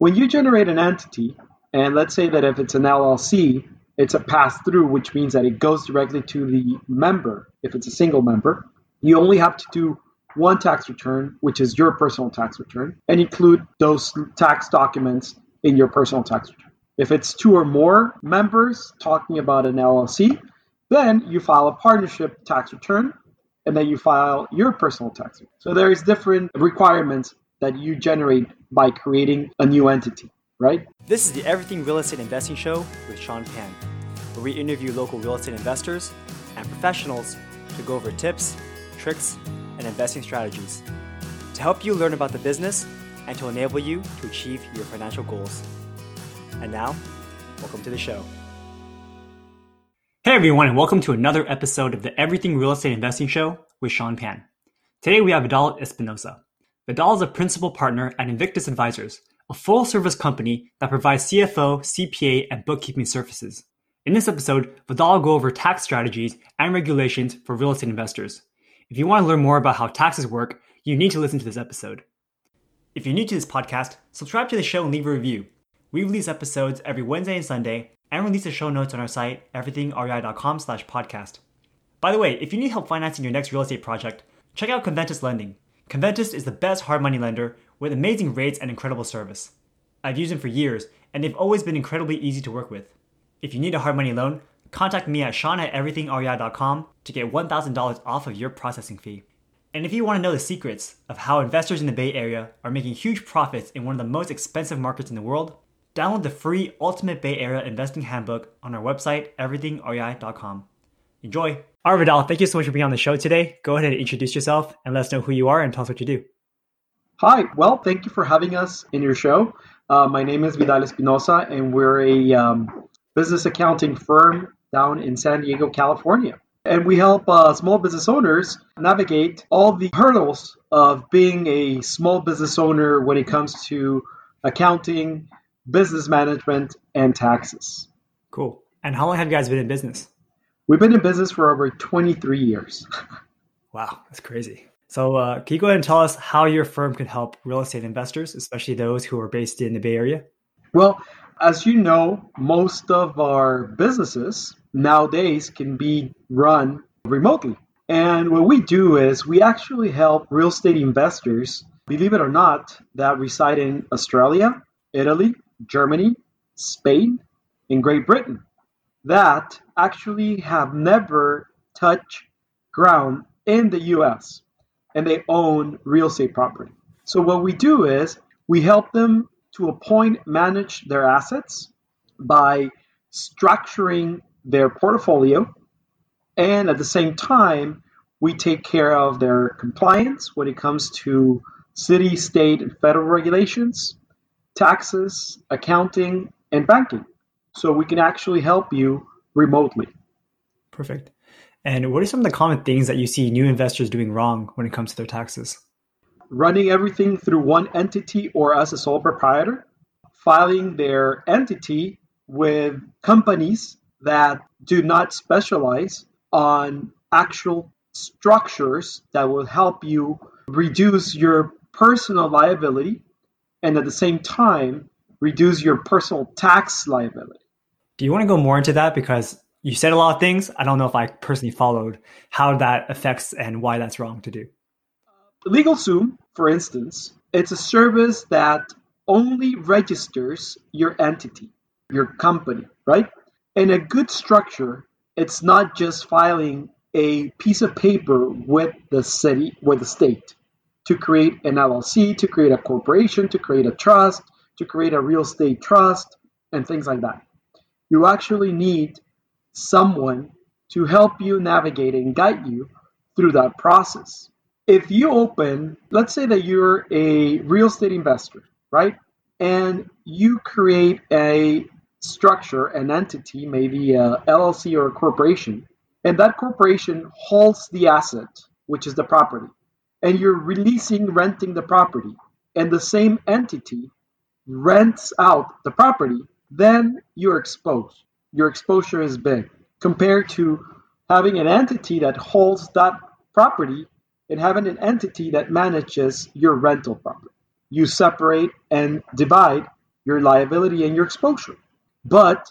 When you generate an entity, and let's say that if it's an LLC, it's a pass-through, which means that it goes directly to the member. If it's a single member, you only have to do one tax return, which is your personal tax return, and include those tax documents in your personal tax return. If it's two or more members talking about an LLC, then you file a partnership tax return, and then you file your personal tax return. So there is different requirements that you generate by creating a new entity, right? This is the Everything Real Estate Investing Show with Sean Pan, where we interview local real estate investors and professionals to go over tips, tricks, and investing strategies to help you learn about the business and to enable you to achieve your financial goals. And now, welcome to the show. Hey everyone, and welcome to another episode of the Everything Real Estate Investing Show with Sean Pan. Today we have Vidal Espinosa. Vidal is a principal partner at Invictus Advisors, a full-service company that provides CFO, CPA, and bookkeeping services. In this episode, Vidal will go over tax strategies and regulations for real estate investors. If you want to learn more about how taxes work, you need to listen to this episode. If you're new to this podcast, subscribe to the show and leave a review. We release episodes every Wednesday and Sunday and release the show notes on our site, everythingrei.com/podcast. By the way, if you need help financing your next real estate project, check out Conventus Lending. Conventus is the best hard money lender with amazing rates and incredible service. I've used them for years, and they've always been incredibly easy to work with. If you need a hard money loan, contact me at sean@everythingrei.com to get $1,000 off of your processing fee. And if you want to know the secrets of how investors in the Bay Area are making huge profits in one of the most expensive markets in the world, download the free Ultimate Bay Area Investing Handbook on our website, everythingrei.com. Enjoy. All right, Vidal, thank you so much for being on the show today. Go ahead and introduce yourself and let us know who you are and tell us what you do. Hi. Well, thank you for having us in your show. My name is Vidal Espinosa, and we're a business accounting firm down in San Diego, California. And we help small business owners navigate all the hurdles of being a small business owner when it comes to accounting, business management, and taxes. Cool. And how long have you guys been in business? We've been in business for over 23 years. Wow, that's crazy. So can you go ahead and tell us how your firm can help real estate investors, especially those who are based in the Bay Area? Well, as you know, most of our businesses nowadays can be run remotely. And what we do is we actually help real estate investors, believe it or not, that reside in Australia, Italy, Germany, Spain, and Great Britain, that actually have never touched ground in the U.S. and they own real estate property. So what we do is we help them to a point manage their assets by structuring their portfolio. And at the same time, we take care of their compliance when it comes to city, state, and federal regulations, taxes, accounting, and banking. So we can actually help you remotely. Perfect. And what are some of the common things that you see new investors doing wrong when it comes to their taxes? Running everything through one entity or as a sole proprietor, filing their entity with companies that do not specialize on actual structures that will help you reduce your personal liability and at the same time, reduce your personal tax liability. Do you want to go more into that? Because you said a lot of things. I don't know if I personally followed how that affects and why that's wrong to do. LegalZoom, for instance, it's a service that only registers your entity, your company, right? In a good structure, it's not just filing a piece of paper with the city, with the state, to create an LLC, to create a corporation, to create a trust, to create a real estate trust, and things like that. You actually need someone to help you navigate and guide you through that process. If you open, let's say that you're a real estate investor, right? And you create a structure, an entity, maybe a LLC or a corporation, and that corporation holds the asset, which is the property, and you're renting the property, and the same entity rents out the property, then you're exposed. Your exposure is big compared to having an entity that holds that property and having an entity that manages your rental property. You separate and divide your liability and your exposure. But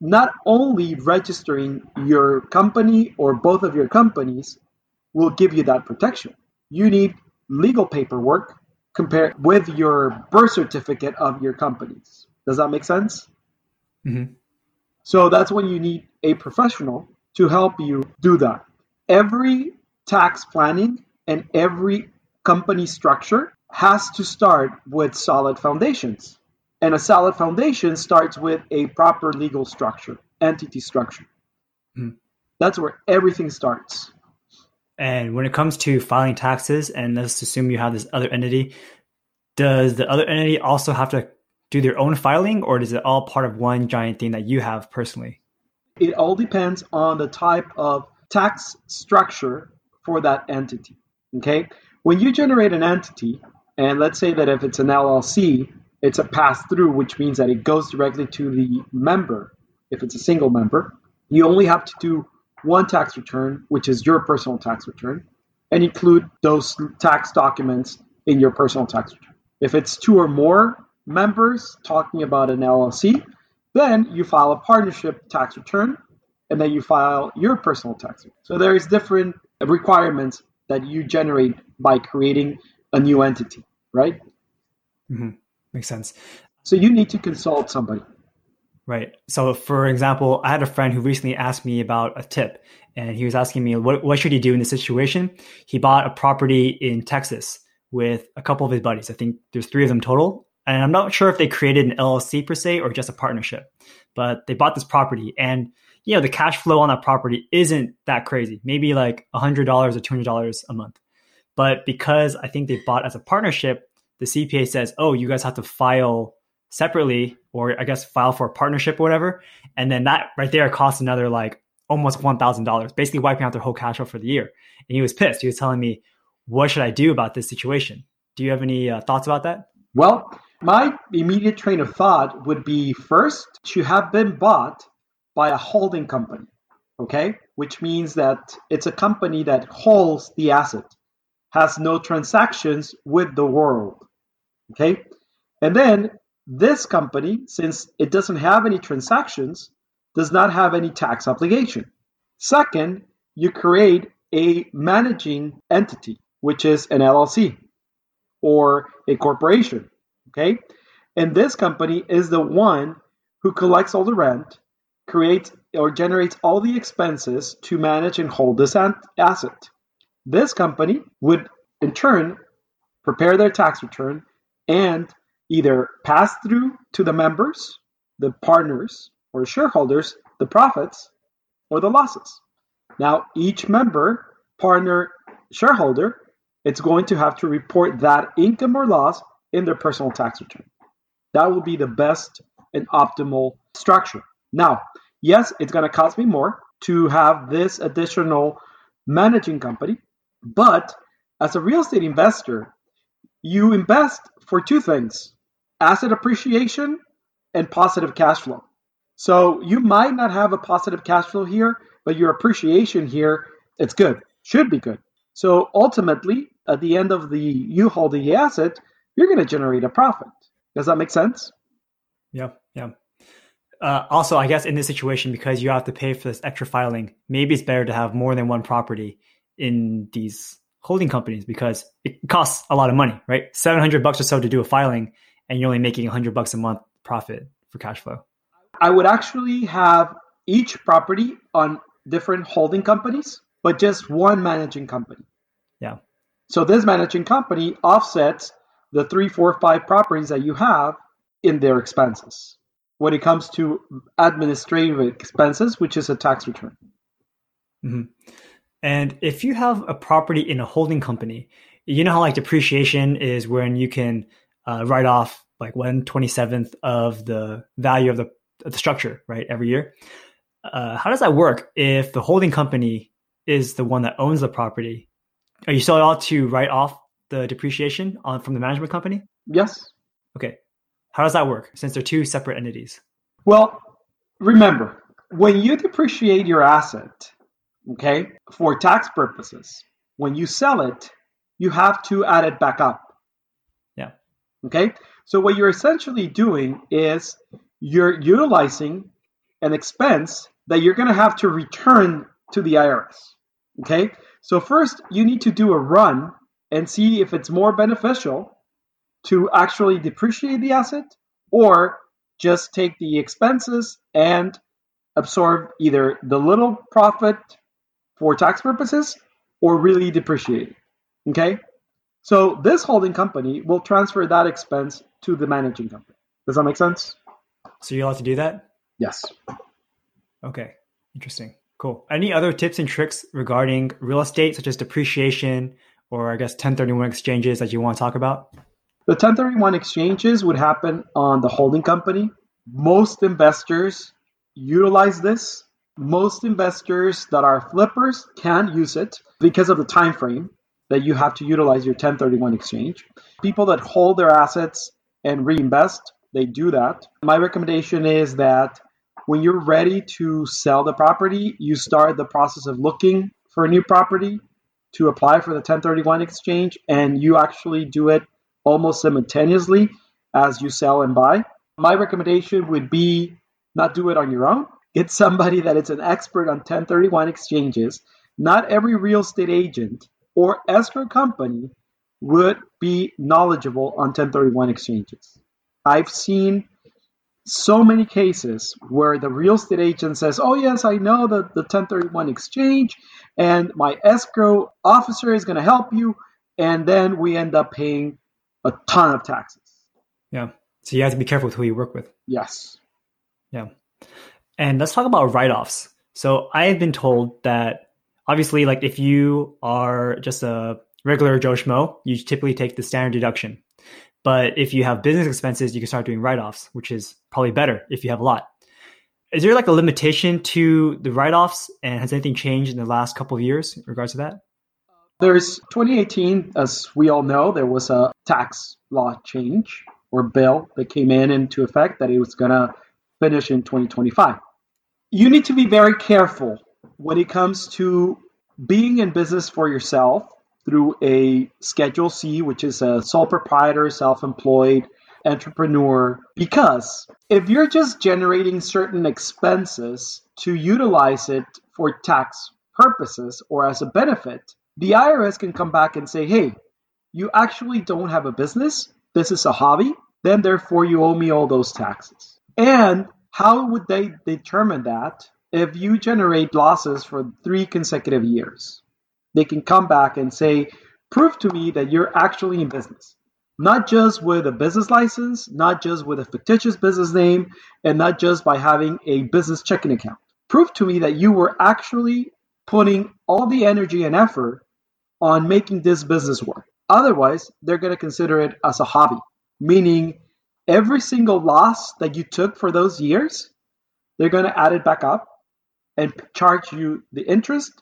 not only registering your company or both of your companies will give you that protection. You need legal paperwork compared with your birth certificate of your companies. Does that make sense? Mm-hmm. So that's when you need a professional to help you do that. Every tax planning and every company structure has to start with solid foundations. And a solid foundation starts with a proper legal structure, entity structure. Mm. That's where everything starts. And when it comes to filing taxes, and let's assume you have this other entity, does the other entity also have to do their own filing, or is it all part of one giant thing that you have personally? It all depends on the type of tax structure for that entity, okay? When you generate an entity, and let's say that if it's an LLC, it's a pass-through, which means that it goes directly to the member. If it's a single member, you only have to do one tax return, which is your personal tax return, and include those tax documents in your personal tax return. If it's two or more members talking about an LLC, then you file a partnership tax return, and then you file your personal tax return. So there is different requirements that you generate by creating a new entity, right? Mm-hmm. Makes sense. So you need to consult somebody. Right. So for example, I had a friend who recently asked me about a tip, and he was asking me, what should he do in this situation? He bought a property in Texas with a couple of his buddies. I think there's three of them total. And I'm not sure if they created an LLC per se or just a partnership, but they bought this property, and you know, the cash flow on that property isn't that crazy. Maybe like $100 or $200 a month. But because I think they bought as a partnership, the CPA says, oh, you guys have to file separately, or I guess file for a partnership or whatever. And then that right there costs another like almost $1,000, basically wiping out their whole cash flow for the year. And he was pissed. He was telling me, what should I do about this situation? Do you have any thoughts about that? Well, my immediate train of thought would be, first, you have been bought by a holding company, okay? Which means that it's a company that holds the asset, has no transactions with the world. Okay, and then this company, since it doesn't have any transactions, does not have any tax obligation. Second, you create a managing entity, which is an LLC or a corporation. Okay, and this company is the one who collects all the rent, creates or generates all the expenses to manage and hold this asset. This company would, in turn, prepare their tax return and either pass through to the members, the partners, or shareholders, the profits or the losses. Now, each member, partner, shareholder, it's going to have to report that income or loss in their personal tax return. That will be the best and optimal structure. Now, yes, it's going to cost me more to have this additional managing company, but as a real estate investor, you invest for two things: asset appreciation and positive cash flow. So you might not have a positive cash flow here, but your appreciation here, it's good, should be good. So ultimately, at the end of the you holding the asset, you're going to generate a profit. Does that make sense? Yeah, yeah. Also, I guess in this situation, because you have to pay for this extra filing, maybe it's better to have more than one property in these holding companies, because it costs a lot of money, right? $700 or so to do a filing, and you're only making $100 a month profit for cash flow. I would actually have each property on different holding companies, but just one managing company. Yeah. So this managing company offsets the 3, 4, 5 properties that you have in their expenses. When it comes to administrative expenses, which is a tax return. Mm-hmm. And if you have a property in a holding company, you know how like depreciation is when you can write off like 1/27 of the value of the structure, right, every year. How does that work if the holding company is the one that owns the property? Are you still allowed to write off the depreciation from the management company? Yes. Okay. How does that work, since they're two separate entities? Well, remember, when you depreciate your asset, okay, for tax purposes, when you sell it, you have to add it back up. Yeah. Okay? So what you're essentially doing is you're utilizing an expense that you're going to have to return to the IRS, okay? So first, you need to do a run and see if it's more beneficial to actually depreciate the asset or just take the expenses and absorb either the little profit for tax purposes or really depreciate it, okay? So this holding company will transfer that expense to the managing company. Does that make sense? So you're allowed to do that? Yes. Okay. Interesting. Cool. Any other tips and tricks regarding real estate, such as depreciation or I guess 1031 exchanges that you want to talk about? The 1031 exchanges would happen on the holding company. Most investors utilize this. Most investors that are flippers can use it because of the time frame that you have to utilize your 1031 exchange. People that hold their assets and reinvest, they do that. My recommendation is that when you're ready to sell the property, you start the process of looking for a new property to apply for the 1031 exchange, and you actually do it almost simultaneously as you sell and buy. My recommendation would be not do it on your own. Get somebody that is an expert on 1031 exchanges. Not every real estate agent or escrow company would be knowledgeable on 1031 exchanges. I've seen so many cases where the real estate agent says, oh, yes, I know the 1031 exchange, and my escrow officer is going to help you. And then we end up paying a ton of taxes. Yeah. So you have to be careful with who you work with. Yes. Yeah. And let's talk about write-offs. So I have been told that obviously, like if you are just a regular Joe Schmo, you typically take the standard deduction. But if you have business expenses, you can start doing write-offs, which is probably better if you have a lot. Is there like a limitation to the write-offs? And has anything changed in the last couple of years in regards to that? There's 2018, as we all know, there was a tax law change or bill that came into effect that it was going to finish in 2025. You need to be very careful when it comes to being in business for yourself through a Schedule C, which is a sole proprietor, self-employed entrepreneur, because if you're just generating certain expenses to utilize it for tax purposes or as a benefit, the IRS can come back and say, hey, you actually don't have a business. This is a hobby. Then therefore you owe me all those taxes. And how would they determine that if you generate losses for 3 consecutive years? They can come back and say, prove to me that you're actually in business, not just with a business license, not just with a fictitious business name, and not just by having a business checking account. Prove to me that you were actually putting all the energy and effort on making this business work. Otherwise, they're going to consider it as a hobby, meaning every single loss that you took for those years, they're going to add it back up and charge you the interest,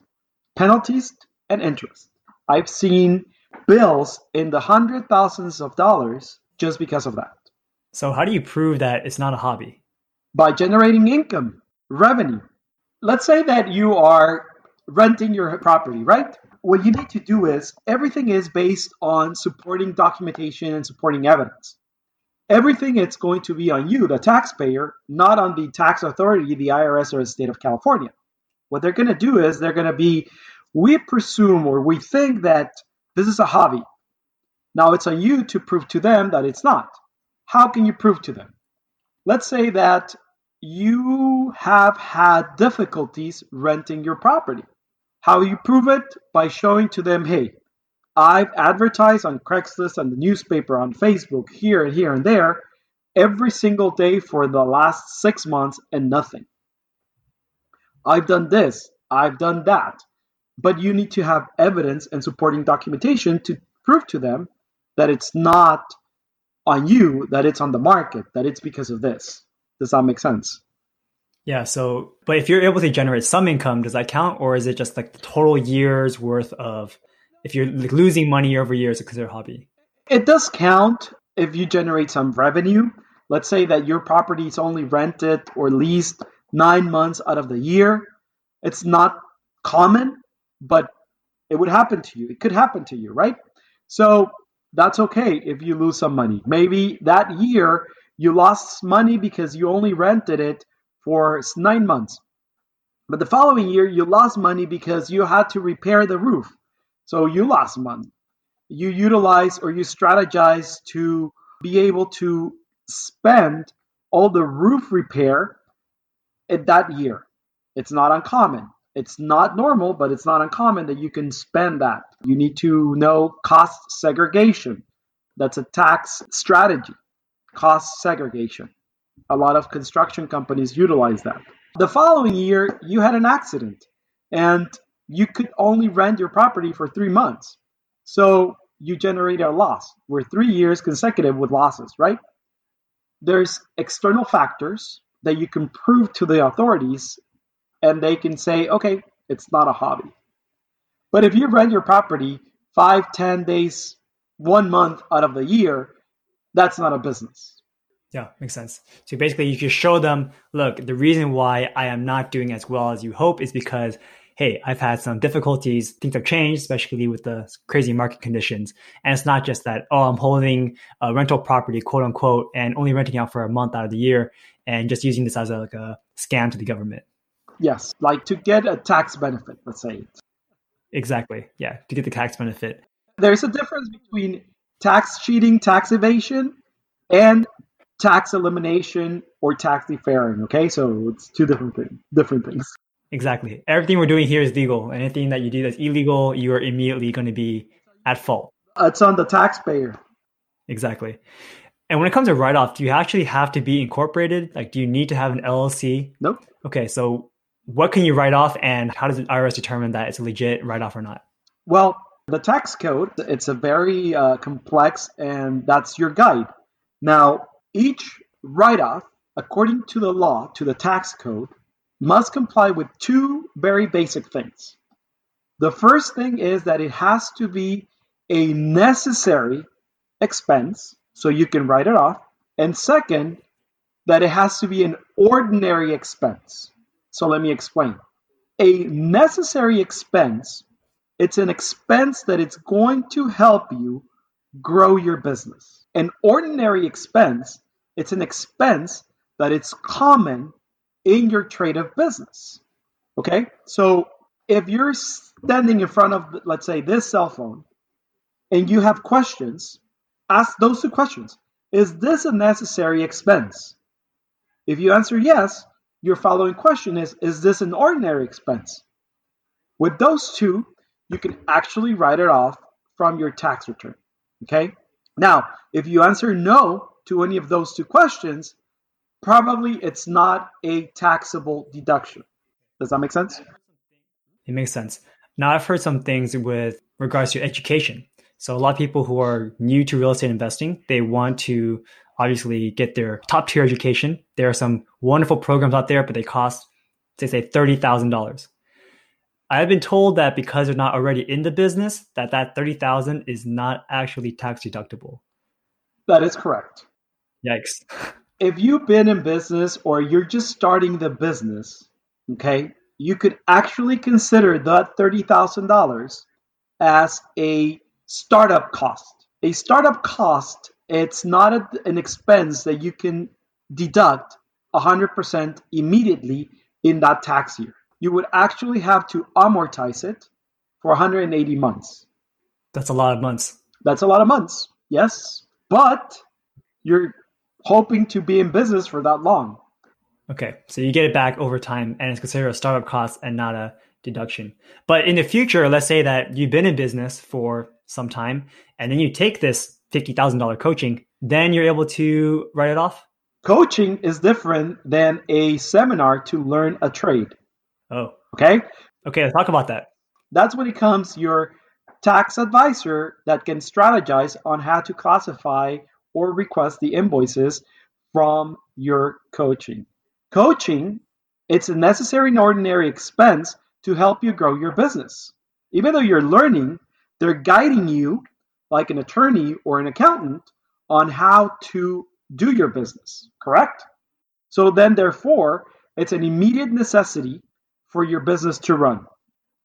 penalties, and interest. I've seen bills in the hundred thousands of dollars just because of that. So how do you prove that it's not a hobby? By generating income, revenue. Let's say that you are renting your property, right? What you need to do is everything is based on supporting documentation and supporting evidence. Everything it's going to be on you, the taxpayer, not on the tax authority, the IRS or the state of California. What they're going to do is they're going to be, we presume or we think that this is a hobby. Now it's on you to prove to them that it's not. How can you prove to them? Let's say that you have had difficulties renting your property. How you prove it? By showing to them, hey, I've advertised on Craigslist, on the newspaper, on Facebook, here and here and there, every single day for the last 6 months and nothing. I've done this, I've done that. But you need to have evidence and supporting documentation to prove to them that it's not on you, that it's on the market, that it's because of this. Does that make sense? Yeah. So, but if you're able to generate some income, does that count? Or is it just like the total year's worth of, if you're like losing money year over year, is it considered a hobby? It does count if you generate some revenue. Let's say that your property is only rented or leased 9 months out of the year. It's not common, but it would happen to you. It could happen to you, right? So that's okay if you lose some money. Maybe that year you lost money because you only rented it for 9 months. But the following year, you lost money because you had to repair the roof. So you lost money. You utilize or you strategize to be able to spend all the roof repair at that year. It's not uncommon. It's not normal, but it's not uncommon that you can spend that. You need to know cost segregation. That's a tax strategy, cost segregation. A lot of construction companies utilize that. The following year, you had an accident and you could only rent your property for 3 months. So you generated a loss. We're 3 years consecutive with losses, right? There's external factors that you can prove to the authorities and they can say, okay, it's not a hobby. But if you rent your property 5, 10 days, 1 month out of the year, that's not a business. Yeah, makes sense. So basically you just show them, look, the reason why I am not doing as well as you hope is because, hey, I've had some difficulties. Things have changed, especially with the crazy market conditions. And it's not just that, oh, I'm holding a rental property, quote unquote, and only renting out for a month out of the year and just using this as a, like a scam to the government. Yes, like to get a tax benefit, let's say. Exactly. Yeah, to get the tax benefit. There's a difference between tax cheating, tax evasion, and tax elimination or tax deferring. Okay, so it's two different things. Exactly. Everything we're doing here is legal. Anything that you do that's illegal, you are immediately going to be at fault. It's on the taxpayer. Exactly. And when it comes to write-off, do you actually have to be incorporated? Like, do you need to have an LLC? Nope. Okay, so what can you write off and how does the IRS determine that it's a legit write-off or not? Well, the tax code, it's a very complex and that's your guide. Now, each write-off, according to the law, to the tax code, must comply with two very basic things. The first thing is that it has to be a necessary expense, so you can write it off. And second, that it has to be an ordinary expense. So let me explain. A necessary expense, it's an expense that it's going to help you grow your business. An ordinary expense, it's an expense that it's common in your trade of business. Okay, so if you're standing in front of, let's say, this cell phone and you have questions, ask those two questions. Is this a necessary expense? If you answer yes, your following question is this an ordinary expense? With those two, you can actually write it off from your tax return. Okay. Now, if you answer no to any of those two questions, probably it's not a taxable deduction. Does that make sense? It makes sense. Now, I've heard some things with regards to education. So a lot of people who are new to real estate investing, they want to obviously get their top tier education. There are some wonderful programs out there, but they cost, say $30,000. I've been told that because they're not already in the business, that $30,000 is not actually tax deductible. That is correct. Yikes. If you've been in business or you're just starting the business, okay, you could actually consider that $30,000 as a startup cost. A startup cost, it's not an expense that you can deduct 100% immediately in that tax year. You would actually have to amortize it for 180 months. That's a lot of months. That's a lot of months, yes. But you're hoping to be in business for that long. Okay, so you get it back over time and it's considered a startup cost and not a deduction. But in the future, let's say that you've been in business for some time and then you take this $50,000 coaching, then you're able to write it off? Coaching is different than a seminar to learn a trade. Oh, okay. Okay, let's talk about that. That's when it comes your tax advisor that can strategize on how to classify or request the invoices from your coaching. Coaching, it's a necessary and ordinary expense to help you grow your business. Even though you're learning, they're guiding you like an attorney or an accountant on how to do your business, correct? So then, therefore, it's an immediate necessity for your business to run.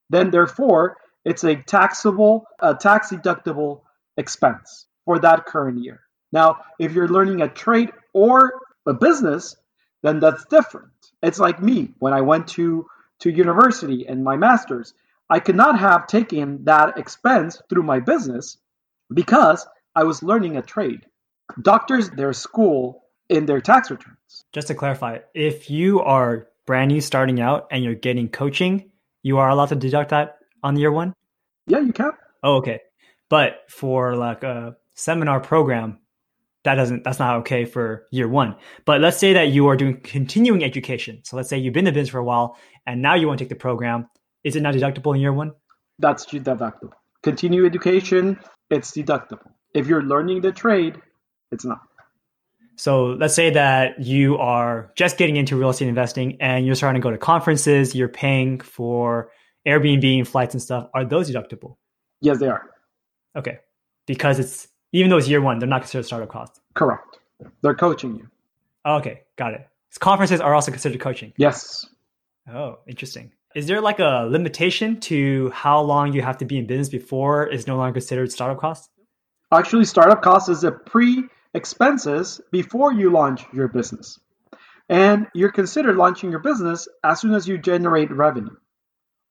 Then, therefore, it's a tax deductible expense. for that current year. Now, if you're learning a trade or a business, then that's different. It's like me when I went to university and my master's. I could not have taken that expense through my business because I was learning a trade. Doctors, their school in their tax returns. Just to clarify, if you are brand new starting out and you're getting coaching, you are allowed to deduct that on year one? Yeah, you can. Oh, okay. But for like a seminar program, that's not okay for year one. But let's say that you are doing continuing education. So let's say you've been in the business for a while and now you want to take the program. Is it not deductible in year one? That's deductible. Continuing education, it's deductible. If you're learning the trade, it's not. So let's say that you are just getting into real estate investing and you're starting to go to conferences, you're paying for Airbnb and flights and stuff. Are those deductible? Yes, they are. Okay. Because it's, even though it's year one, they're not considered startup costs. Correct. They're coaching you. Okay. Got it. So conferences are also considered coaching. Yes. Oh, interesting. Is there like a limitation to how long you have to be in business before it's no longer considered startup costs? Actually, startup costs is a pre-expenses before you launch your business. And you're considered launching your business as soon as you generate revenue.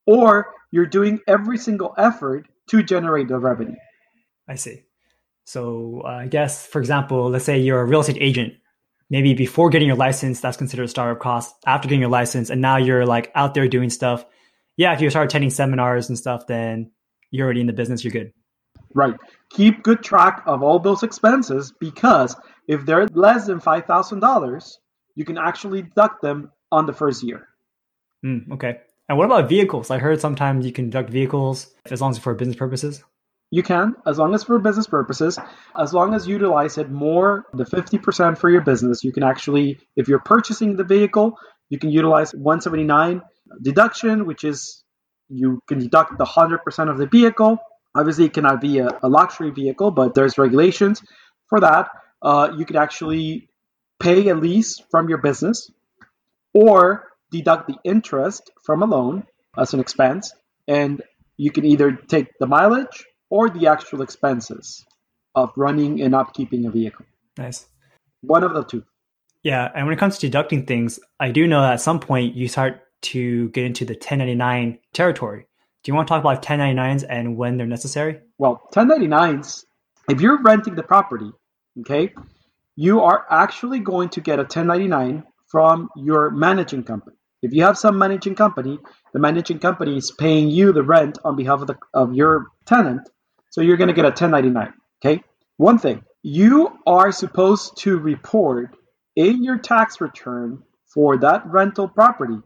Or you're doing every single effort to generate the revenue. I see. So I guess, for example, let's say you're a real estate agent. Maybe before getting your license, that's considered startup costs. After getting your license, and now you're like out there doing stuff. Yeah, if you start attending seminars and stuff, then you're already in the business. You're good. Right. Keep good track of all those expenses because if they're less than $5,000, you can actually deduct them on the first year. Okay. And what about vehicles? I heard sometimes you can deduct vehicles as long as for business purposes. You can, as long as for business purposes, as long as you utilize it more than 50% for your business, you can actually, if you're purchasing the vehicle, you can utilize 179 deduction, which is you can deduct the 100% of the vehicle. Obviously, it cannot be a luxury vehicle, but there's regulations for that. You could actually pay a lease from your business or deduct the interest from a loan as an expense, and you can either take the mileage or the actual expenses of running and upkeeping a vehicle. Nice. One of the two. Yeah. And when it comes to deducting things, I do know that at some point you start to get into the 1099 territory. Do you want to talk about 1099s and when they're necessary? Well, 1099s, if you're renting the property, okay, you are actually going to get a 1099 from your managing company. If you have some managing company, the managing company is paying you the rent on behalf of your tenant. So you're going to get a 1099, okay? One thing, you are supposed to report in your tax return for that rental property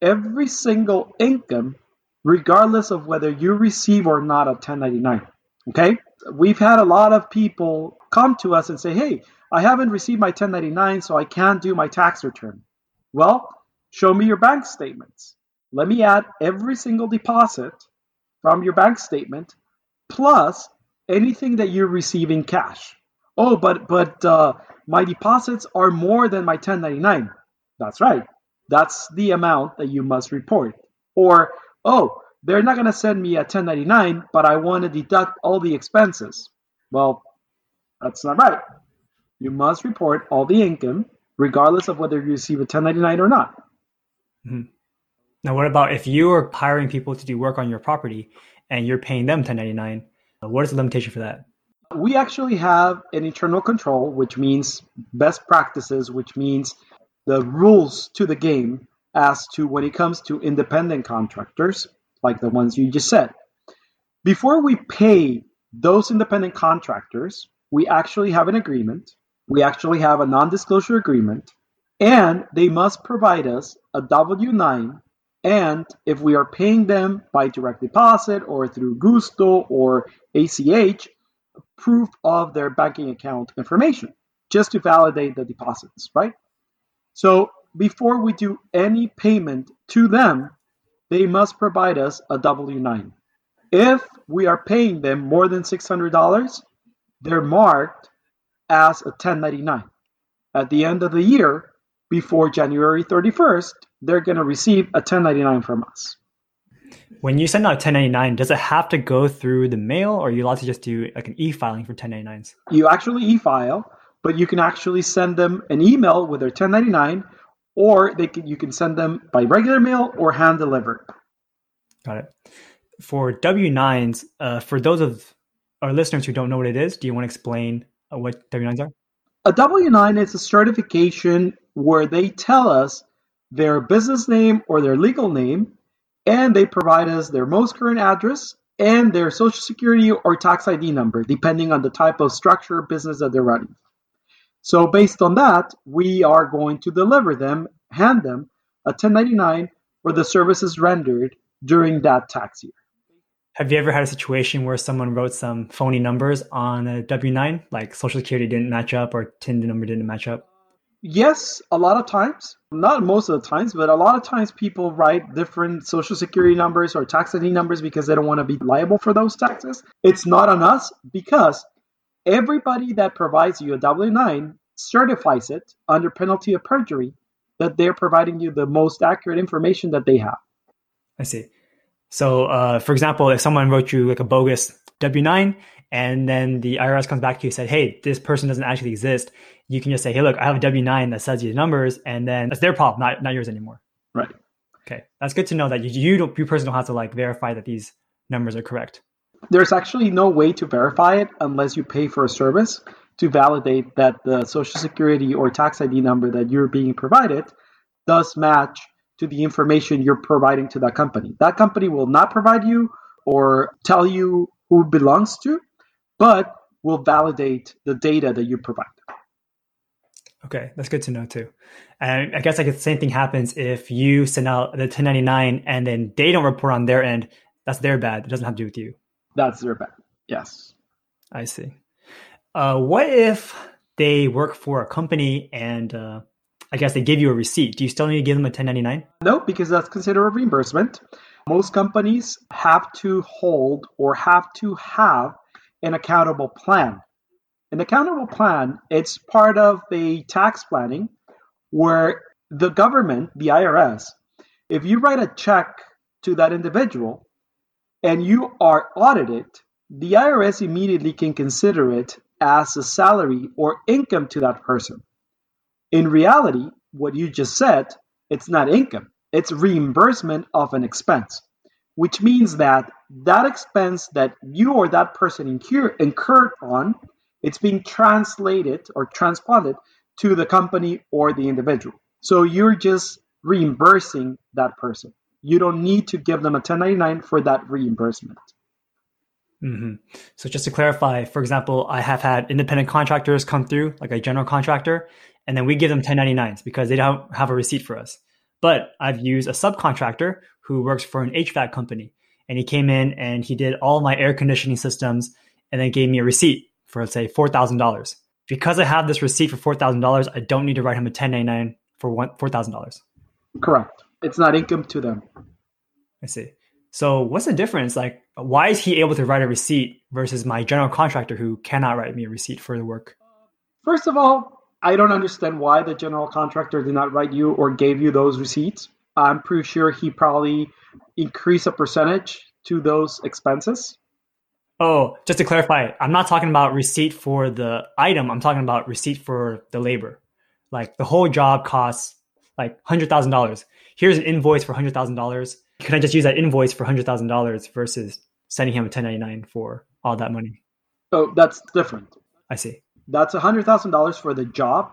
every single income, regardless of whether you receive or not a 1099, okay? We've had a lot of people come to us and say, hey, I haven't received my 1099, so I can't do my tax return. Well, show me your bank statements. Let me add every single deposit from your bank statement plus anything that you receive in cash. Oh, but my deposits are more than my 1099. That's right. That's the amount that you must report. Or, oh, they're not going to send me a 1099, but I want to deduct all the expenses. Well, that's not right. You must report all the income, regardless of whether you receive a 1099 or not. Mm-hmm. Now, what about if you are hiring people to do work on your property and you're paying them 1099, what is the limitation for that? We actually have an internal control, which means best practices, which means the rules to the game as to when it comes to independent contractors, like the ones you just said. Before we pay those independent contractors, we actually have an agreement. We actually have a non-disclosure agreement, and they must provide us a W-9. And if we are paying them by direct deposit or through Gusto or ACH, proof of their banking account information, just to validate the deposits, right? So before we do any payment to them, they must provide us a W-9. If we are paying them more than $600, they're marked as a 1099. At the end of the year, before January 31st, they're going to receive a 1099 from us. When you send out a 1099, does it have to go through the mail, or are you allowed to just do like an e-filing for 1099s? You actually e-file, but you can actually send them an email with their 1099, or you can send them by regular mail or hand delivered. Got it. For W-9s, for those of our listeners who don't know what it is, do you want to explain what W-9s are? A W-9 is a certification where they tell us their business name or their legal name, and they provide us their most current address and their social security or tax ID number, depending on the type of structure or business that they're running. So based on that, we are going to deliver them, hand them a 1099 for the services rendered during that tax year. Have you ever had a situation where someone wrote some phony numbers on a W-9, like social security didn't match up or TIN number didn't match up? Yes, a lot of times. Not most of the times, but a lot of times people write different social security numbers or tax ID numbers because they don't want to be liable for those taxes. It's not on us because everybody that provides you a W-9 certifies it under penalty of perjury that they're providing you the most accurate information that they have. I see. So, for example, if someone wrote you like a bogus W-9 and then the IRS comes back to you and said, hey, this person doesn't actually exist, you can just say, hey, look, I have a W-9 that says your numbers, and then that's their problem, not yours anymore. Right. Okay. That's good to know that you personally don't have to like verify that these numbers are correct. There's actually no way to verify it unless you pay for a service to validate that the social security or tax ID number that you're being provided does match to the information you're providing to that company. That company will not provide you or tell you who it belongs to, but will validate the data that you provide. Okay, that's good to know too. And I guess like the same thing happens if you send out the 1099 and then they don't report on their end. That's their bad. It doesn't have to do with you. That's their bad. Yes. I see. What if they work for a company and I guess they give you a receipt? Do you still need to give them a 1099? No, because that's considered a reimbursement. Most companies have to hold or have to have an accountable plan. An accountable plan, it's part of the tax planning where the government, the IRS, if you write a check to that individual and you are audited, the IRS immediately can consider it as a salary or income to that person. In reality, what you just said, it's not income. It's reimbursement of an expense, which means that that expense that you or that person incurred on, it's being translated or transponded to the company or the individual. So you're just reimbursing that person. You don't need to give them a 1099 for that reimbursement. Mm-hmm. So just to clarify, for example, I have had independent contractors come through, like a general contractor, and then we give them 1099s because they don't have a receipt for us. But I've used a subcontractor who works for an HVAC company, and he came in and he did all my air conditioning systems and then gave me a receipt for, let's say, $4,000. Because I have this receipt for $4,000, I don't need to write him a 1099 for $4,000. Correct. It's not income to them. I see. So what's the difference? Like, why is he able to write a receipt versus my general contractor who cannot write me a receipt for the work? First of all, I don't understand why the general contractor did not write you or gave you those receipts. I'm pretty sure he probably increased a percentage to those expenses. Oh, just to clarify, I'm not talking about receipt for the item. I'm talking about receipt for the labor. Like the whole job costs like $100,000. Here's an invoice for $100,000. Can I just use that invoice for $100,000 versus sending him a 1099 for all that money? Oh, that's different. I see. That's $100,000 for the job.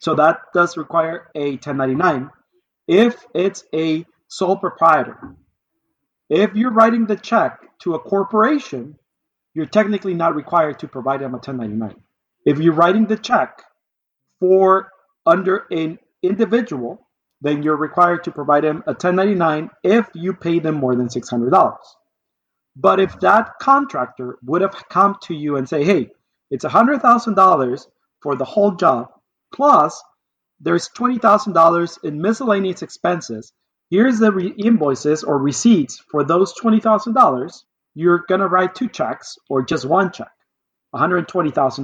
So that does require a 1099 if it's a sole proprietor. If you're writing the check to a corporation, you're technically not required to provide them a 1099. If you're writing the check for under an individual, then you're required to provide them a 1099 if you pay them more than $600. But if that contractor would have come to you and say, hey, it's $100,000 for the whole job, plus there's $20,000 in miscellaneous expenses. Here's the invoices or receipts for those $20,000. You're going to write two checks or just one check, $120,000. The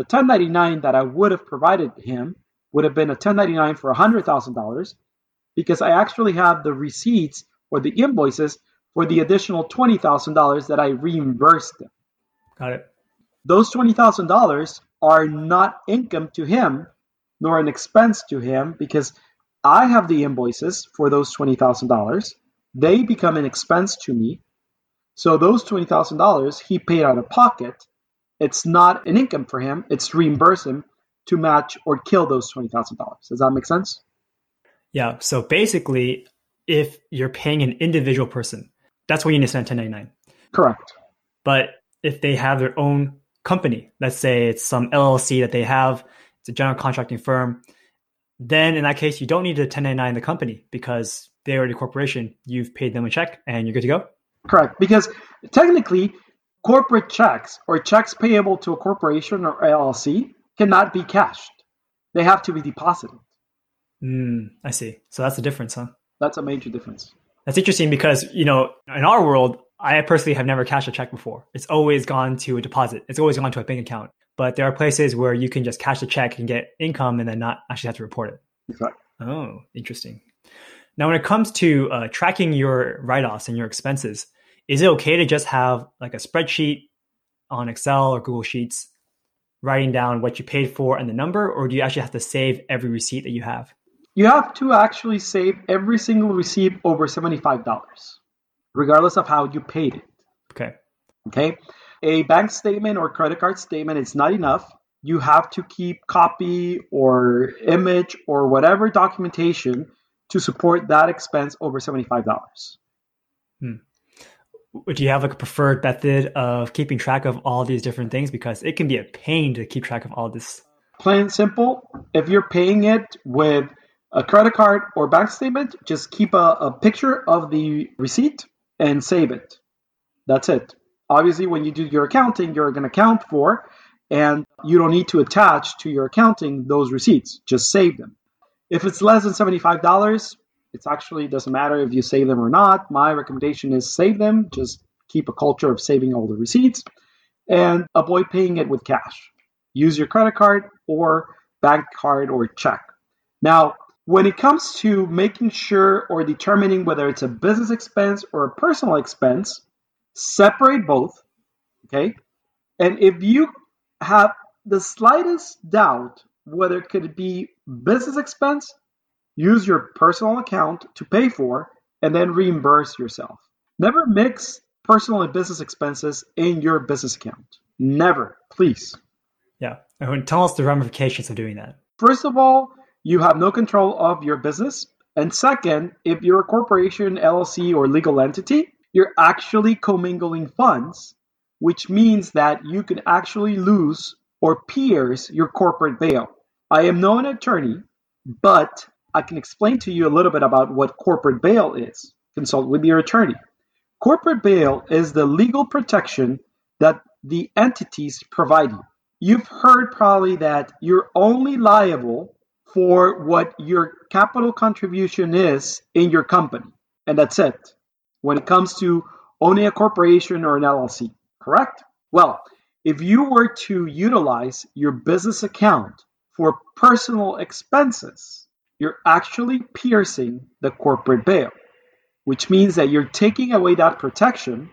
1099 that I would have provided him would have been a 1099 for $100,000 because I actually have the receipts or the invoices for the additional $20,000 that I reimbursed them. Got it. Those $20,000 are not income to him, nor an expense to him, because I have the invoices for those $20,000. They become an expense to me. So those $20,000 he paid out of pocket. It's not an income for him. It's reimburse him to match or kill those $20,000. Does that make sense? Yeah. So basically, if you're paying an individual person, that's when you need to send 1099. Correct. But if they have their own company, let's say it's some LLC that they have, it's a general contracting firm, then in that case, you don't need to 1099 the company because they're already a corporation. You've paid them a check and you're good to go. Correct. Because technically, corporate checks or checks payable to a corporation or LLC cannot be cashed. They have to be deposited. I see. So that's the difference, huh? That's a major difference. That's interesting because, you know, in our world, I personally have never cashed a check before. It's always gone to a deposit. It's always gone to a bank account. But there are places where you can just cash the check and get income and then not actually have to report it. Exactly. Oh, interesting. Now, when it comes to tracking your write-offs and your expenses, is it okay to just have like a spreadsheet on Excel or Google Sheets writing down what you paid for and the number, or do you actually have to save every receipt that you have? You have to actually save every single receipt over $75, regardless of how you paid it. Okay. A bank statement or credit card statement is not enough. You have to keep copy or image or whatever documentation to support that expense over $75. Do you have like a preferred method of keeping track of all these different things? Because it can be a pain to keep track of all this. Plain and simple, if you're paying it with a credit card or bank statement, just keep a picture of the receipt and save it. That's it. Obviously, when you do your accounting, you're going to account for, and you don't need to attach to your accounting those receipts. Just save them. If it's less than $75, it actually doesn't matter if you save them or not. My recommendation is save them. Just keep a culture of saving all the receipts and avoid paying it with cash. Use your credit card or bank card or check. Now, when it comes to making sure or determining whether it's a business expense or a personal expense, separate both, okay? And if you have the slightest doubt whether it could be business expense, use your personal account to pay for and then reimburse yourself. Never mix personal and business expenses in your business account. Never, please. Yeah. And tell us the ramifications of doing that. First of all, you have no control of your business. And second, if you're a corporation, LLC, or legal entity, you're actually commingling funds, which means that you can actually lose or pierce your corporate veil. I am not an attorney, but I can explain to you a little bit about what corporate bail is. Consult with your attorney. Corporate bail is the legal protection that the entities provide you. You've heard probably that you're only liable for what your capital contribution is in your company, and that's it when it comes to owning a corporation or an LLC, correct? Well, if you were to utilize your business account for personal expenses, you're actually piercing the corporate veil, which means that you're taking away that protection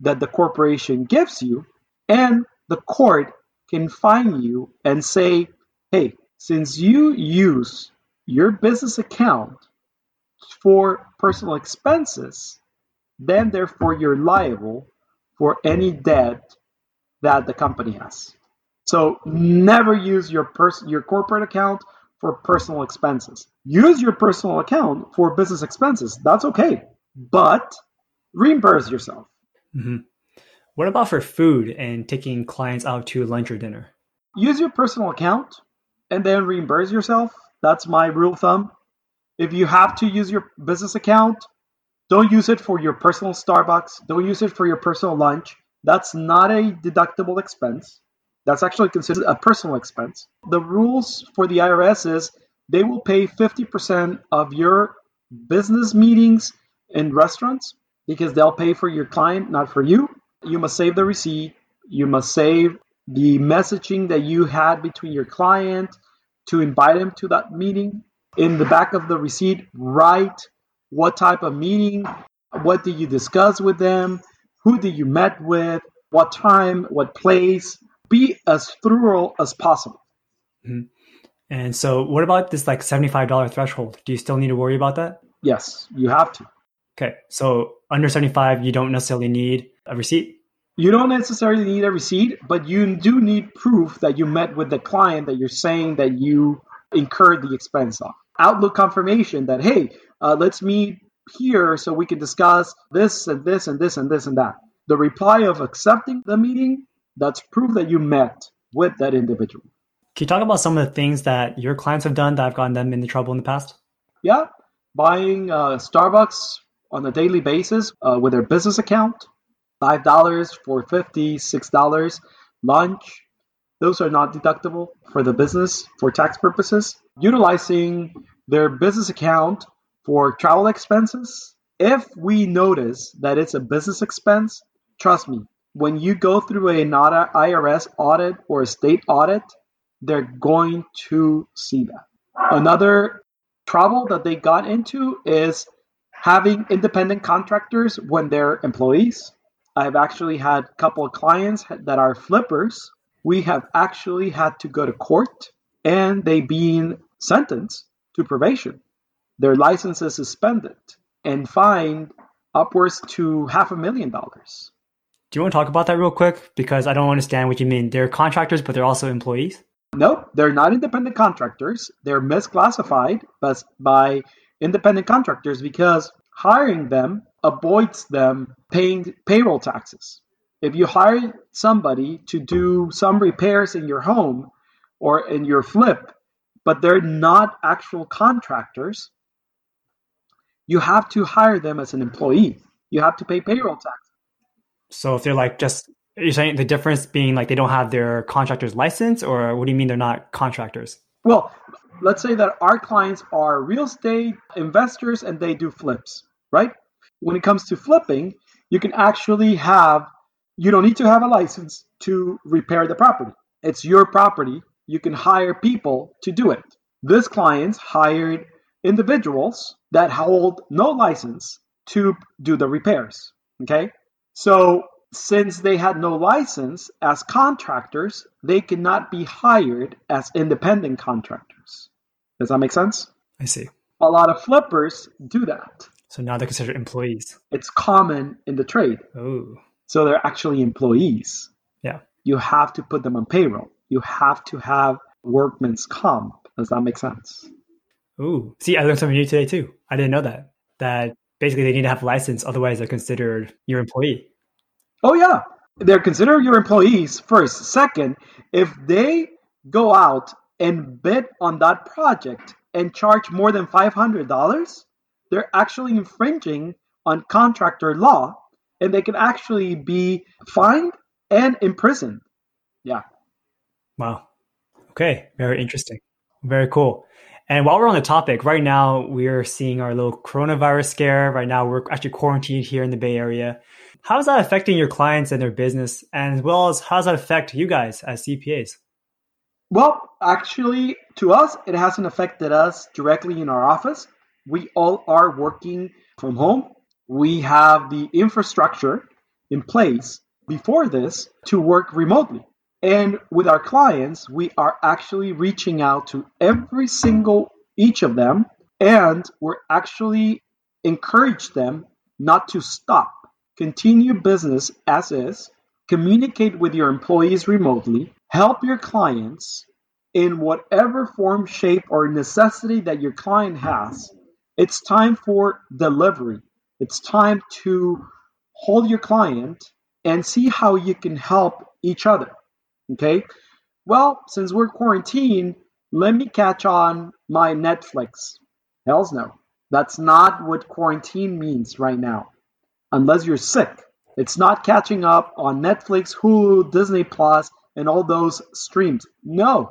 that the corporation gives you, and the court can fine you and say, hey, since you use your business account for personal expenses, then therefore you're liable for any debt that the company has. So never use your corporate account for personal expenses. Use your personal account for business expenses. That's okay, but reimburse yourself. Mm-hmm. What about for food and taking clients out to lunch or dinner? Use your personal account and then reimburse yourself. That's my rule of thumb. If you have to use your business account, don't use it for your personal Starbucks. Don't use it for your personal lunch. That's not a deductible expense. That's actually considered a personal expense. The rules for the IRS is they will pay 50% of your business meetings in restaurants because they'll pay for your client, not for you. You must save the receipt. You must save the messaging that you had between your client to invite him to that meeting. In the back of the receipt, write what type of meeting, what did you discuss with them, who did you met with, what time, what place. Be as thorough as possible. Mm-hmm. And so what about this like $75 threshold? Do you still need to worry about that? Yes, you have to. Okay. So under 75, you don't necessarily need a receipt? You don't necessarily need a receipt, but you do need proof that you met with the client that you're saying that you incurred the expense on. Outlook confirmation that, hey, let's meet here so we can discuss this and this and this and this and that. The reply of accepting the meeting, that's proof that you met with that individual. Can you talk about some of the things that your clients have done that have gotten them into trouble in the past? Yeah. Buying Starbucks on a daily basis with their business account, $5, $4.50, $6, lunch. Those are not deductible for the business for tax purposes. Utilizing their business account for travel expenses. If we notice that it's a business expense, trust me, when you go through an IRS audit or a state audit, they're going to see that. Another trouble that they got into is having independent contractors when they're employees. I've actually had a couple of clients that are flippers. We have actually had to go to court and they've been sentenced to probation. Their license is suspended and fined upwards to $500,000. Do you want to talk about that real quick? Because I don't understand what you mean. They're contractors, but they're also employees? Nope, they're not independent contractors. They're misclassified by independent contractors because hiring them avoids them paying payroll taxes. If you hire somebody to do some repairs in your home or in your flip, but they're not actual contractors, you have to hire them as an employee. You have to pay payroll taxes. So if they're like just... You're saying the difference being like they don't have their contractor's license, or what do you mean they're not contractors? Well, let's say that our clients are real estate investors and they do flips, right? When it comes to flipping, you don't need to have a license to repair the property. It's your property. You can hire people to do it. This client's hired individuals that hold no license to do the repairs, okay? So... since they had no license as contractors, they could not be hired as independent contractors. Does that make sense? I see. A lot of flippers do that. So now they're considered employees. It's common in the trade. Oh. So they're actually employees. Yeah. You have to put them on payroll. You have to have workman's comp. Does that make sense? Ooh. See, I learned something new today too. I didn't know that. That basically they need to have a license. Otherwise, they're considered your employee. Oh, yeah. They're considered your employees first. Second, if they go out and bid on that project and charge more than $500, they're actually infringing on contractor law, and they can actually be fined and imprisoned. Yeah. Wow. Okay. Very interesting. Very cool. And while we're on the topic, right now we're seeing our little coronavirus scare. Right now we're actually quarantined here in the Bay Area. How is that affecting your clients and their business, as well as how does that affect you guys as CPAs? Well, actually, to us, it hasn't affected us directly in our office. We all are working from home. We have the infrastructure in place before this to work remotely. And with our clients, we are actually reaching out to each of them, and we're actually encourage them not to stop. Continue business as is, communicate with your employees remotely, help your clients in whatever form, shape, or necessity that your client has. It's time for delivery. It's time to hold your client and see how you can help each other. Okay, well, since we're quarantined, let me catch on my Netflix. Hells no. That's not what quarantine means right now. Unless you're sick. It's not catching up on Netflix, Hulu, Disney Plus, and all those streams. No,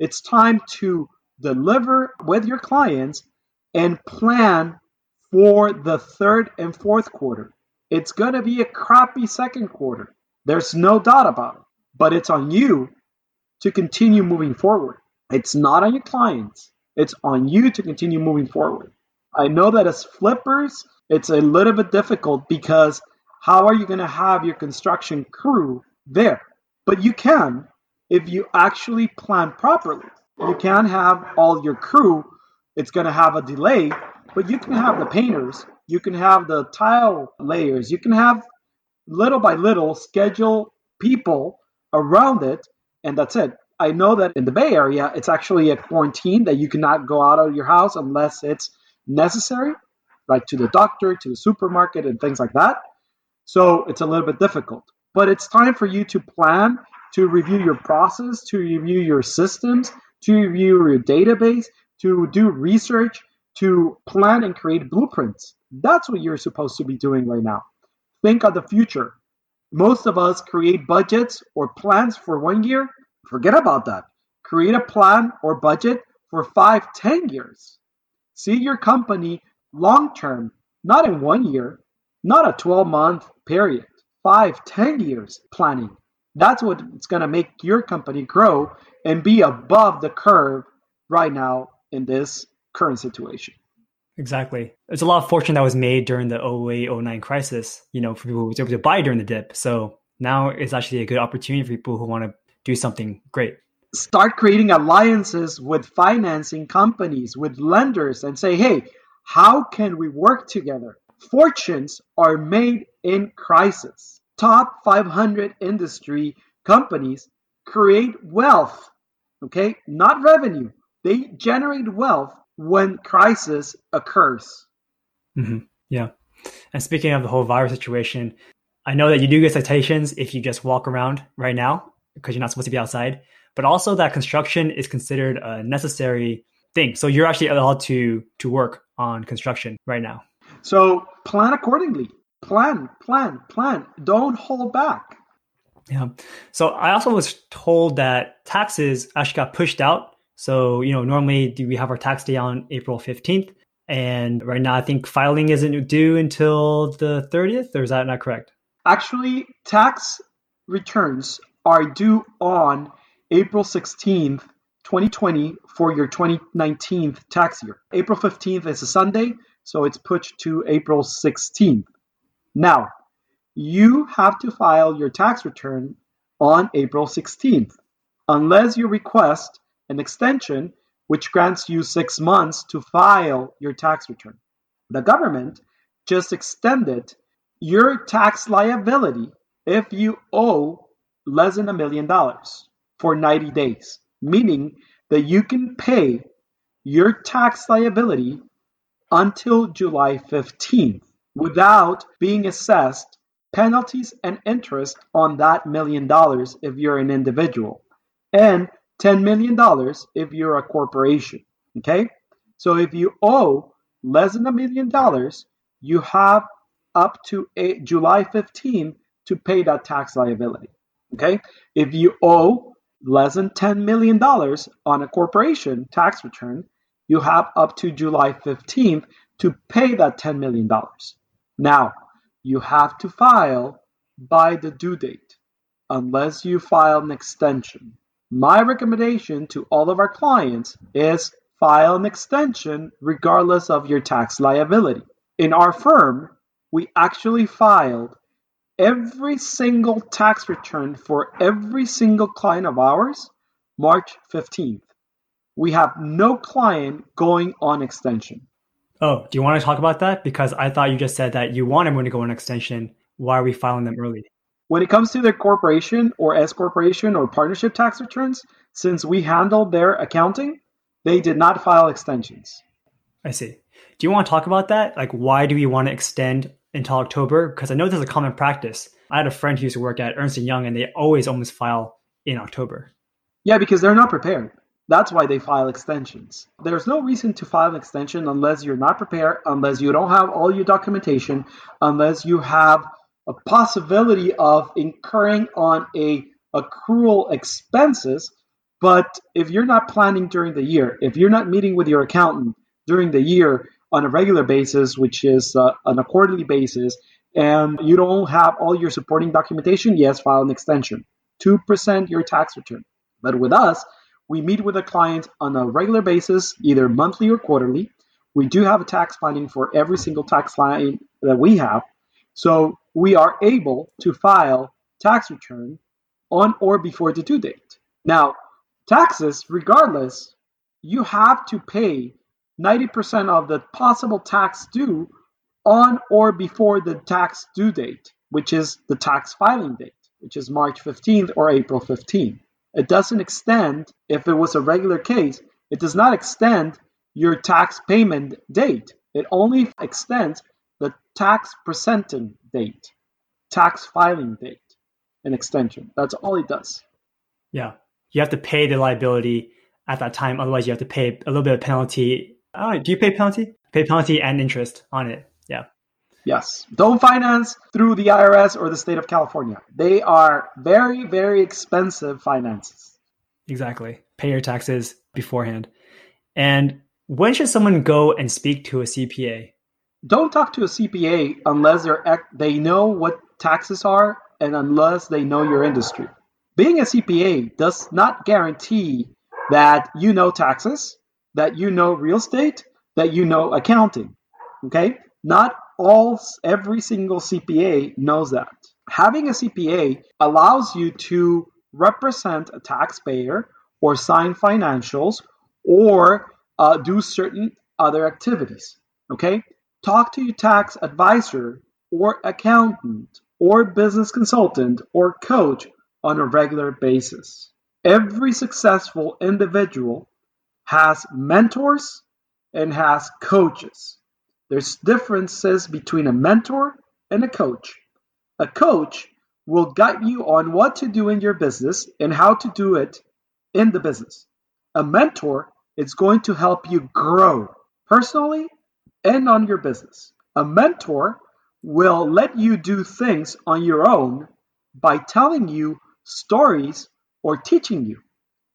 it's time to deliver with your clients and plan for the third and fourth quarter. It's going to be a crappy second quarter. There's no doubt about it. But it's on you to continue moving forward. It's not on your clients. It's on you to continue moving forward. I know that as flippers, it's a little bit difficult because how are you going to have your construction crew there? But you can, if you actually plan properly. You can have all your crew. It's going to have a delay, but you can have the painters. You can have the tile layers. You can have little by little schedule people around it, and that's it. I know that in the Bay Area, it's actually a quarantine that you cannot go out of your house unless it's necessary, like to the doctor, to the supermarket, and things like that. So it's a little bit difficult. But it's time for you to plan, to review your process, to review your systems, to review your database, to do research, to plan and create blueprints. That's what you're supposed to be doing right now. Think of the future. Most of us create budgets or plans for 1 year. Forget about that. Create a plan or budget for 5-10 years. See your company long-term, not in 1 year, not a 12-month period. 5-10 years planning. That's what's going to make your company grow and be above the curve right now in this current situation. Exactly. There's a lot of fortune that was made during the 2008-09 crisis, for people who were able to buy during the dip. So now it's actually a good opportunity for people who want to do something great. Start creating alliances with financing companies, with lenders, and say, hey, how can we work together? Fortunes are made in crisis. Top 500 industry companies create wealth, okay? Not revenue. They generate wealth when crisis occurs. Mm-hmm. Yeah. And speaking of the whole virus situation, I know that you do get citations if you just walk around right now because you're not supposed to be outside, but also that construction is considered a necessary thing. So you're actually allowed to work on construction right now. So plan accordingly. Plan. Don't hold back. Yeah. So I also was told that taxes actually got pushed out. So, normally we have our tax day on April 15th. And right now I think filing isn't due until the 30th, or is that not correct? Actually, tax returns are due on April 16th, 2020 for your 2019 tax year. April 15th is a Sunday, so it's pushed to April 16th. Now, you have to file your tax return on April 16th, unless you request an extension, which grants you 6 months to file your tax return. The government just extended your tax liability if you owe less than $1 million for 90 days, meaning that you can pay your tax liability until July 15th. Without being assessed penalties and interest on that $1 million if you're an individual, and $10 million if you're a corporation, okay? So if you owe less than $1 million, you have up to July 15 to pay that tax liability, okay? If you owe less than $10 million on a corporation tax return, you have up to July 15 to pay that $10 million. Now, you have to file by the due date unless you file an extension. My recommendation to all of our clients is file an extension regardless of your tax liability. In our firm, we actually filed every single tax return for every single client of ours March 15th. We have no client going on extension. Oh, do you want to talk about that? Because I thought you just said that you want everyone to go on extension. Why are we filing them early? When it comes to their corporation or S corporation or partnership tax returns, since we handled their accounting, they did not file extensions. I see. Do you want to talk about that? Like, why do we want to extend until October? Because I know this is a common practice. I had a friend who used to work at Ernst & Young, and they almost file in October. Yeah, because they're not prepared. That's why they file extensions. There's no reason to file an extension unless you're not prepared, unless you don't have all your documentation, unless you have a possibility of incurring on accrual expenses. But if you're not planning during the year, if you're not meeting with your accountant during the year on a regular basis, which is on a quarterly basis, and you don't have all your supporting documentation, yes, file an extension. 2% your tax return. But with us, we meet with a client on a regular basis, either monthly or quarterly. We do have a tax filing for every single tax line that we have. So we are able to file tax return on or before the due date. Now, taxes, regardless, you have to pay 90% of the possible tax due on or before the tax due date, which is the tax filing date, which is March 15th or April 15th. It doesn't extend, if it was a regular case, it does not extend your tax payment date. It only extends the tax presenting date, tax filing date, an extension. That's all it does. Yeah. You have to pay the liability at that time. Otherwise, you have to pay a little bit of penalty. Oh, do you pay penalty? Pay penalty and interest on it. Yeah. Yes. Don't finance through the IRS or the state of California. They are very, very expensive finances. Exactly. Pay your taxes beforehand. And when should someone go and speak to a CPA? Don't talk to a CPA unless they know what taxes are and unless they know your industry. Being a CPA does not guarantee that you know taxes, that you know real estate, that you know accounting. Okay? Every single CPA knows that. Having a CPA allows you to represent a taxpayer or sign financials or do certain other activities. Okay? Talk to your tax advisor or accountant or business consultant or coach on a regular basis. Every successful individual has mentors and has coaches. There's differences between a mentor and a coach. A coach will guide you on what to do in your business and how to do it in the business. A mentor is going to help you grow personally and on your business. A mentor will let you do things on your own by telling you stories or teaching you.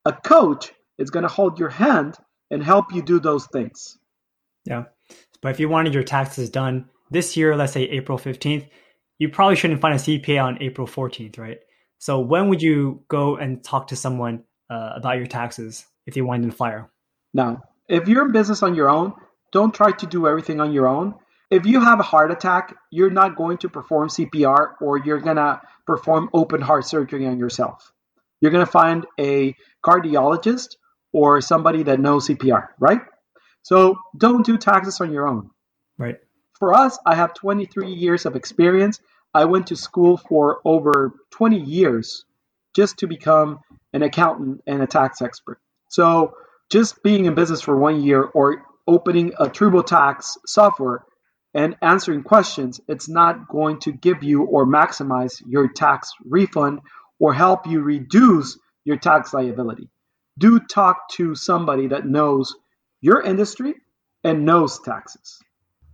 A coach is going to hold your hand and help you do those things. Yeah. But if you wanted your taxes done this year, let's say April 15th, you probably shouldn't find a CPA on April 14th, right? So when would you go and talk to someone about your taxes if you wanted to file? Now, if you're in business on your own, don't try to do everything on your own. If you have a heart attack, you're not going to perform CPR or you're going to perform open heart surgery on yourself. You're going to find a cardiologist or somebody that knows CPR, right? So don't do taxes on your own. Right. For us, I have 23 years of experience. I went to school for over 20 years just to become an accountant and a tax expert. So just being in business for 1 year or opening a TurboTax software and answering questions, it's not going to give you or maximize your tax refund or help you reduce your tax liability. Do talk to somebody that knows your industry and knows taxes.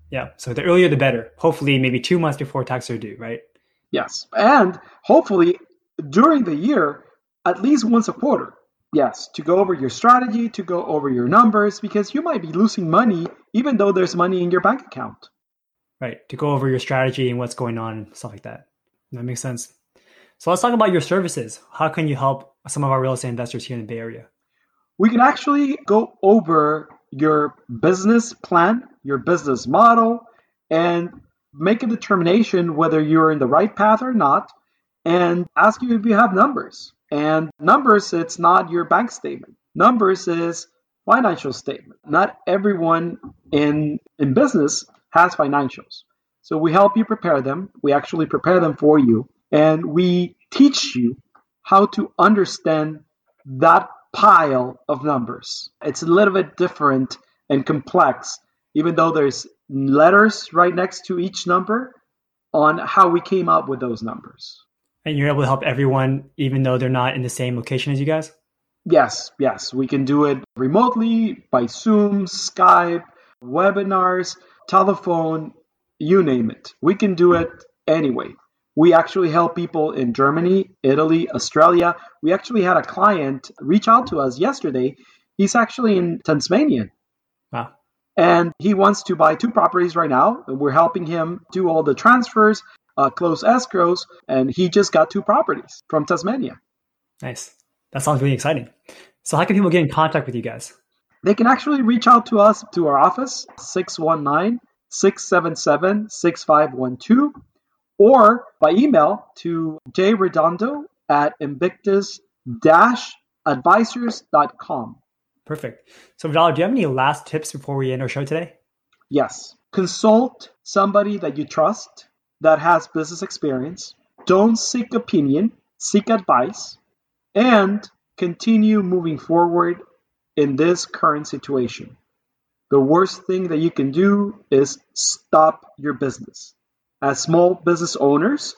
Yeah. So the earlier, the better. Hopefully maybe 2 months before taxes are due, right? Yes. And hopefully during the year, at least once a quarter. Yes. To go over your strategy, to go over your numbers, because you might be losing money, even though there's money in your bank account. Right. To go over your strategy and what's going on and stuff like that. That makes sense. So let's talk about your services. How can you help some of our real estate investors here in the Bay Area? We can actually go over your business plan, your business model, and make a determination whether you're in the right path or not, and ask you if you have numbers. And numbers, it's not your bank statement. Numbers is financial statement. Not everyone in business has financials. So we help you prepare them. We actually prepare them for you. And we teach you how to understand that pile of numbers. It's a little bit different and complex, even though there's letters right next to each number on how we came up with those numbers. And you're able to help everyone, even though they're not in the same location as you guys? Yes, yes. We can do it remotely, by Zoom, Skype, webinars, telephone, you name it. We can do it anyway. We actually help people in Germany, Italy, Australia. We actually had a client reach out to us yesterday. He's actually in Tasmania. Wow. And he wants to buy two properties right now. And we're helping him do all the transfers, close escrows. And he just got two properties from Tasmania. Nice. That sounds really exciting. So how can people get in contact with you guys? They can actually reach out to us, to our office, 619-677-6512, or by email to jredondo@invictus-advisors.com. Perfect. So Vidal, do you have any last tips before we end our show today? Yes. Consult somebody that you trust that has business experience. Don't seek opinion, seek advice, and continue moving forward in this current situation. The worst thing that you can do is stop your business. As small business owners,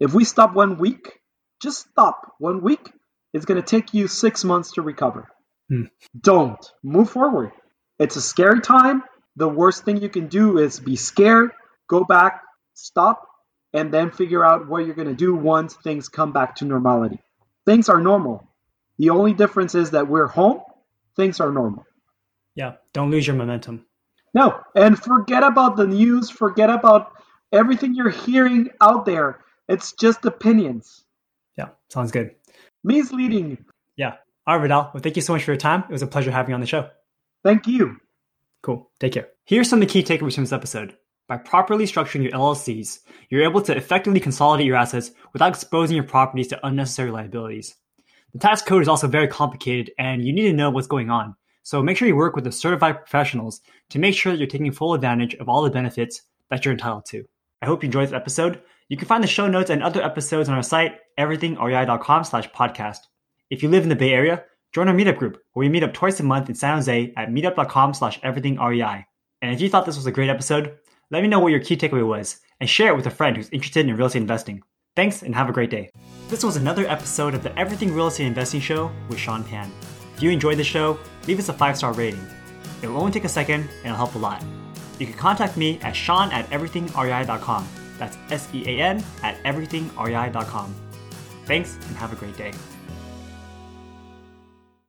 if we stop 1 week, just stop 1 week, it's going to take you 6 months to recover. Don't. Move forward. It's a scary time. The worst thing you can do is be scared, go back, stop, and then figure out what you're going to do once things come back to normality. Things are normal. The only difference is that we're home. Things are normal. Yeah. Don't lose your momentum. No. And forget about the news. Forget about everything you're hearing out there. It's just opinions. Yeah. Sounds good. Misleading. Yeah. All right, Vidal. Well, thank you so much for your time. It was a pleasure having you on the show. Thank you. Cool. Take care. Here's some of the key takeaways from this episode. By properly structuring your LLCs, you're able to effectively consolidate your assets without exposing your properties to unnecessary liabilities. The tax code is also very complicated and you need to know what's going on. So make sure you work with the certified professionals to make sure that you're taking full advantage of all the benefits that you're entitled to. I hope you enjoyed this episode. You can find the show notes and other episodes on our site, everythingrei.com/podcast. If you live in the Bay Area, join our meetup group where we meet up twice a month in San Jose at meetup.com/everythingrei. And if you thought this was a great episode, let me know what your key takeaway was and share it with a friend who's interested in real estate investing. Thanks and have a great day. This was another episode of the Everything Real Estate Investing Show with Sean Pan. If you enjoyed the show, leave us a 5-star rating. It will only take a second and it'll help a lot. You can contact me at sean@everythingrei.com. That's SEAN@everythingrei.com. Thanks and have a great day.